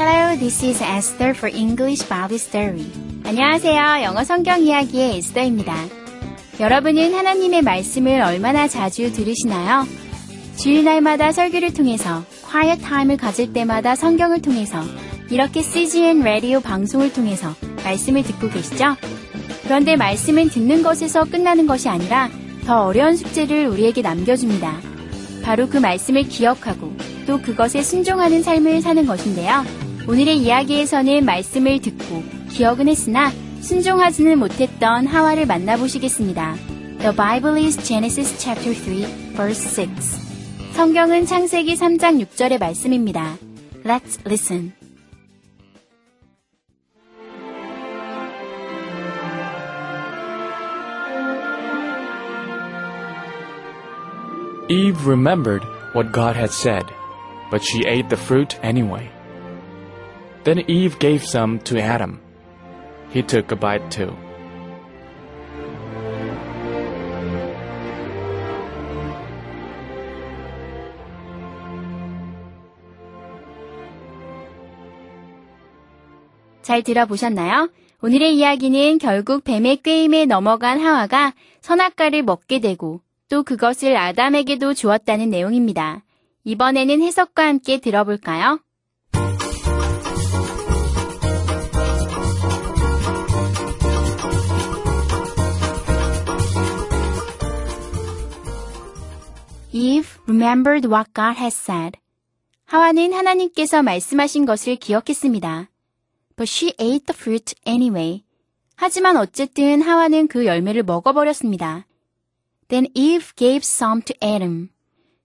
Hello, this is Esther for English Bible Story. 안녕하세요. 영어 성경 이야기의 에스더입니다. 여러분은 하나님의 말씀을 얼마나 자주 들으시나요? 주일날마다 설교를 통해서, quiet time을 가질 때마다 성경을 통해서, 이렇게 CGN Radio 방송을 통해서 말씀을 듣고 계시죠? 그런데 말씀은 듣는 것에서 끝나는 것이 아니라 더 어려운 숙제를 우리에게 남겨줍니다. 바로 그 말씀을 기억하고 또 그것에 순종하는 삶을 사는 것인데요. 오늘의 이야기에서는 말씀을 듣고 기억은 했으나 순종하지는 못했던 하와를 만나보시겠습니다. The Bible is Genesis chapter 3, verse 6. 성경은 창세기 3장 6절의 말씀입니다. Let's listen. Eve remembered what God had said, but she ate the fruit anyway. Then Eve gave some to Adam. He took a bite too. 잘 들어보셨나요? 오늘의 이야기는 결국 뱀의 꾀임에 넘어간 하와가 선악과를 먹게 되고 또 그것을 아담에게도 주었다는 내용입니다. 이번에는 해석과 함께 들어볼까요? Eve remembered what God had said. 하와는 하나님께서 말씀하신 것을 기억했습니다. But she ate the fruit anyway. 하지만 어쨌든 하와는 그 열매를 먹어버렸습니다. Then Eve gave some to Adam.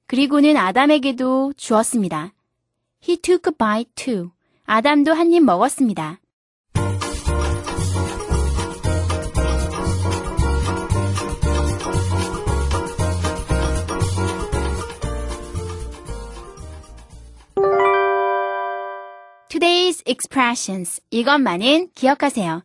그리고는 아담에게도 주었습니다. He took a bite too. 아담도 한 입 먹었습니다. Today's expressions. 이것만은 기억하세요.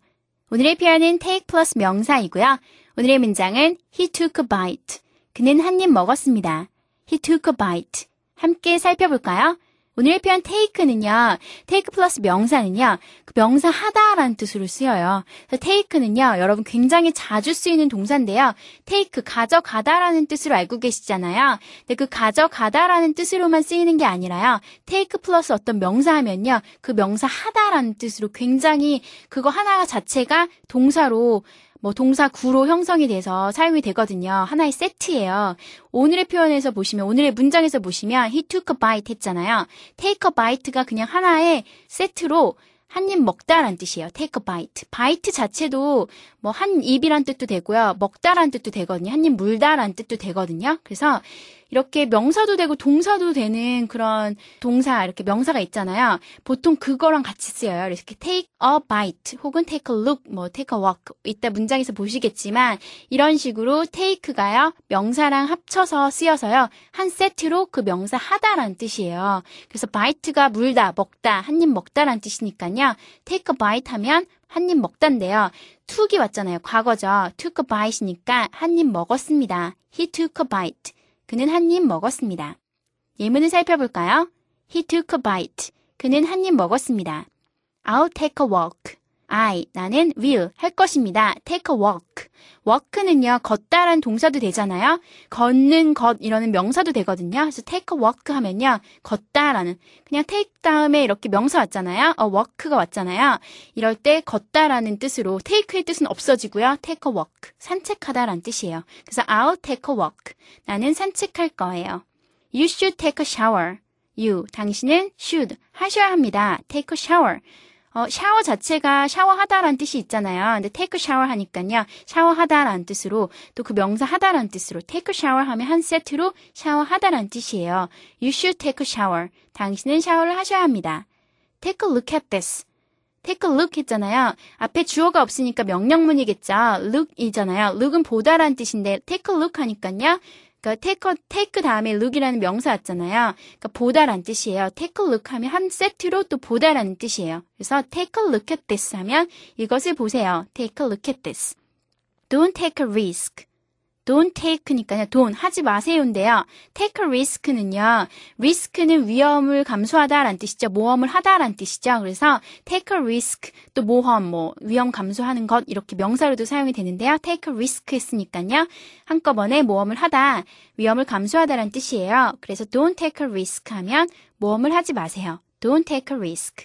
오늘의 표현은 take plus 명사이고요. 오늘의 문장은 He took a bite. 그는 한 입 먹었습니다. He took a bite. 함께 살펴볼까요? 오늘의 표현 take는요. take plus 명사는요. 그 명사 하다라는 뜻으로 쓰여요. 그래서 take는요. 여러분 굉장히 자주 쓰이는 동사인데요. take, 가져가다라는 뜻으로 알고 계시잖아요. 근데 그 가져가다라는 뜻으로만 쓰이는 게 아니라요. take plus 어떤 명사 하면요. 그 명사 하다라는 뜻으로 굉장히 그거 하나 자체가 동사로 동사구로 형성이 돼서 사용이 되거든요. 하나의 세트예요. 오늘의 표현에서 보시면, 오늘의 문장에서 보시면 he took a bite 했잖아요. take a bite가 그냥 하나의 세트로 한 입 먹다란 뜻이에요. take a bite. bite 자체도 한 입이란 뜻도 되고요. 먹다란 뜻도 되거든요. 한 입 물다란 뜻도 되거든요. 그래서 이렇게 명사도 되고 동사도 되는 그런 동사, 이렇게 명사가 있잖아요. 보통 그거랑 같이 쓰여요. 이렇게 take a bite 혹은 take a look, take a walk. 이따 문장에서 보시겠지만 이런 식으로 take가요. 명사랑 합쳐서 쓰여서요. 한 세트로 그 명사 하다라는 뜻이에요. 그래서 bite가 물다, 먹다, 한 입 먹다라는 뜻이니까요. take a bite 하면 한 입 먹단데요. took이 왔잖아요. 과거죠. took a bite이니까 한 입 먹었습니다. He took a bite. 그는 한 입 먹었습니다. 예문을 살펴볼까요? He took a bite. 그는 한 입 먹었습니다. I'll take a walk. 나는 will, 할 것입니다. take a walk. walk는요, 걷다란 동사도 되잖아요. 걷는 것, 이러는 명사도 되거든요. 그래서 take a walk 하면요, 걷다라는, 그냥 take 다음에 이렇게 명사 왔잖아요. a walk가 왔잖아요. 이럴 때 걷다라는 뜻으로, take의 뜻은 없어지고요. take a walk, 산책하다라는 뜻이에요. 그래서 I'll take a walk. 나는 산책할 거예요. You should take a shower. 당신은 should, 하셔야 합니다. take a shower. 샤워 자체가 샤워하다라는 뜻이 있잖아요. 근데 take a shower 하니까요. 샤워하다라는 뜻으로 또 그 명사 하다라는 뜻으로 take a shower 하면 한 세트로 샤워하다라는 뜻이에요. You should take a shower. 당신은 샤워를 하셔야 합니다. Take a look at this. Take a look 했잖아요. 앞에 주어가 없으니까 명령문이겠죠. look이잖아요. look은 보다라는 뜻인데 take a look 하니까요. 그러니까 take 다음에 look이라는 명사 왔잖아요. 그러니까 보다라는 뜻이에요. take a look 하면 한 세트로 또 보다라는 뜻이에요. 그래서 take a look at this 하면 이것을 보세요. take a look at this. Don't take a risk. Don't take니까요. Don't 하지 마세요인데요. Take a risk는요. risk는 위험을 감수하다라는 뜻이죠. 모험을 하다라는 뜻이죠. 그래서 take a risk 또 모험 위험 감수하는 것 이렇게 명사로도 사용이 되는데요. Take a risk 했으니까요. 한꺼번에 모험을 하다, 위험을 감수하다라는 뜻이에요. 그래서 don't take a risk 하면 모험을 하지 마세요. Don't take a risk.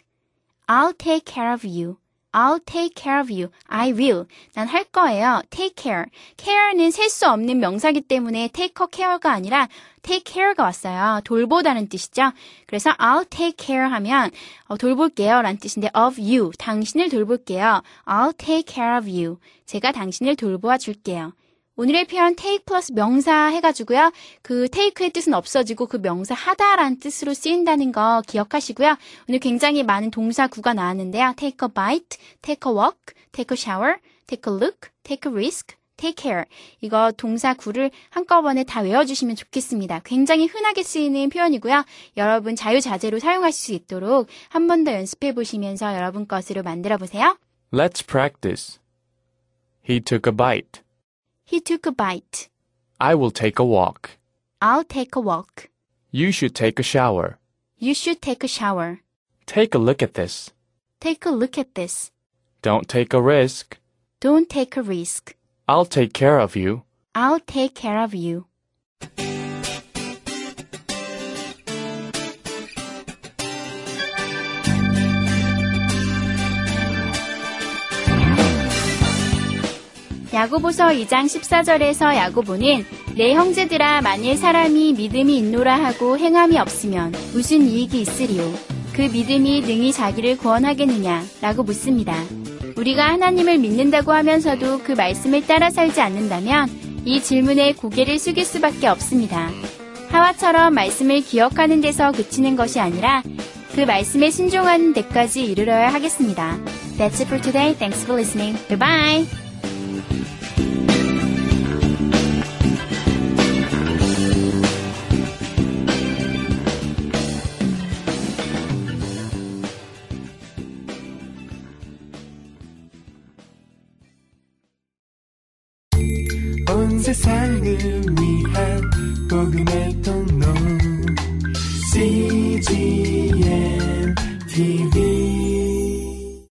I'll take care of you. I'll take care of you. I will. 난 할 거예요. Take care. care는 셀 수 없는 명사기 때문에 take care가 아니라 take care가 왔어요. 돌보다는 뜻이죠. 그래서 I'll take care 하면 돌볼게요 라는 뜻인데 of you. 당신을 돌볼게요. I'll take care of you. 제가 당신을 돌보아 줄게요. 오늘의 표현 take 플러스 명사 해가지고요. 그 take의 뜻은 없어지고 그 명사 하다라는 뜻으로 쓰인다는 거 기억하시고요. 오늘 굉장히 많은 동사구가 나왔는데요. take a bite, take a walk, take a shower, take a look, take a risk, take care. 이거 동사구를 한꺼번에 다 외워주시면 좋겠습니다. 굉장히 흔하게 쓰이는 표현이고요. 여러분 자유자재로 사용하실 수 있도록 한 번 더 연습해보시면서 여러분 것으로 만들어보세요. Let's practice. He took a bite. He took a bite. I will take a walk. I'll take a walk. You should take a shower. You should take a shower. Take a look at this. Take a look at this. Don't take a risk. Don't take a risk. I'll take care of you. I'll take care of you. 야고보서 2장 14절에서 야고보는 내 형제들아 만일 사람이 믿음이 있노라 하고 행함이 없으면 무슨 이익이 있으리요? 그 믿음이 능히 자기를 구원하겠느냐? 라고 묻습니다. 우리가 하나님을 믿는다고 하면서도 그 말씀을 따라 살지 않는다면 이 질문에 고개를 숙일 수밖에 없습니다. 하와처럼 말씀을 기억하는 데서 그치는 것이 아니라 그 말씀에 순종하는 데까지 이르러야 하겠습니다. That's it for today. Thanks for listening. Goodbye! 온 세상을 위한 복음의 통로 CGN TV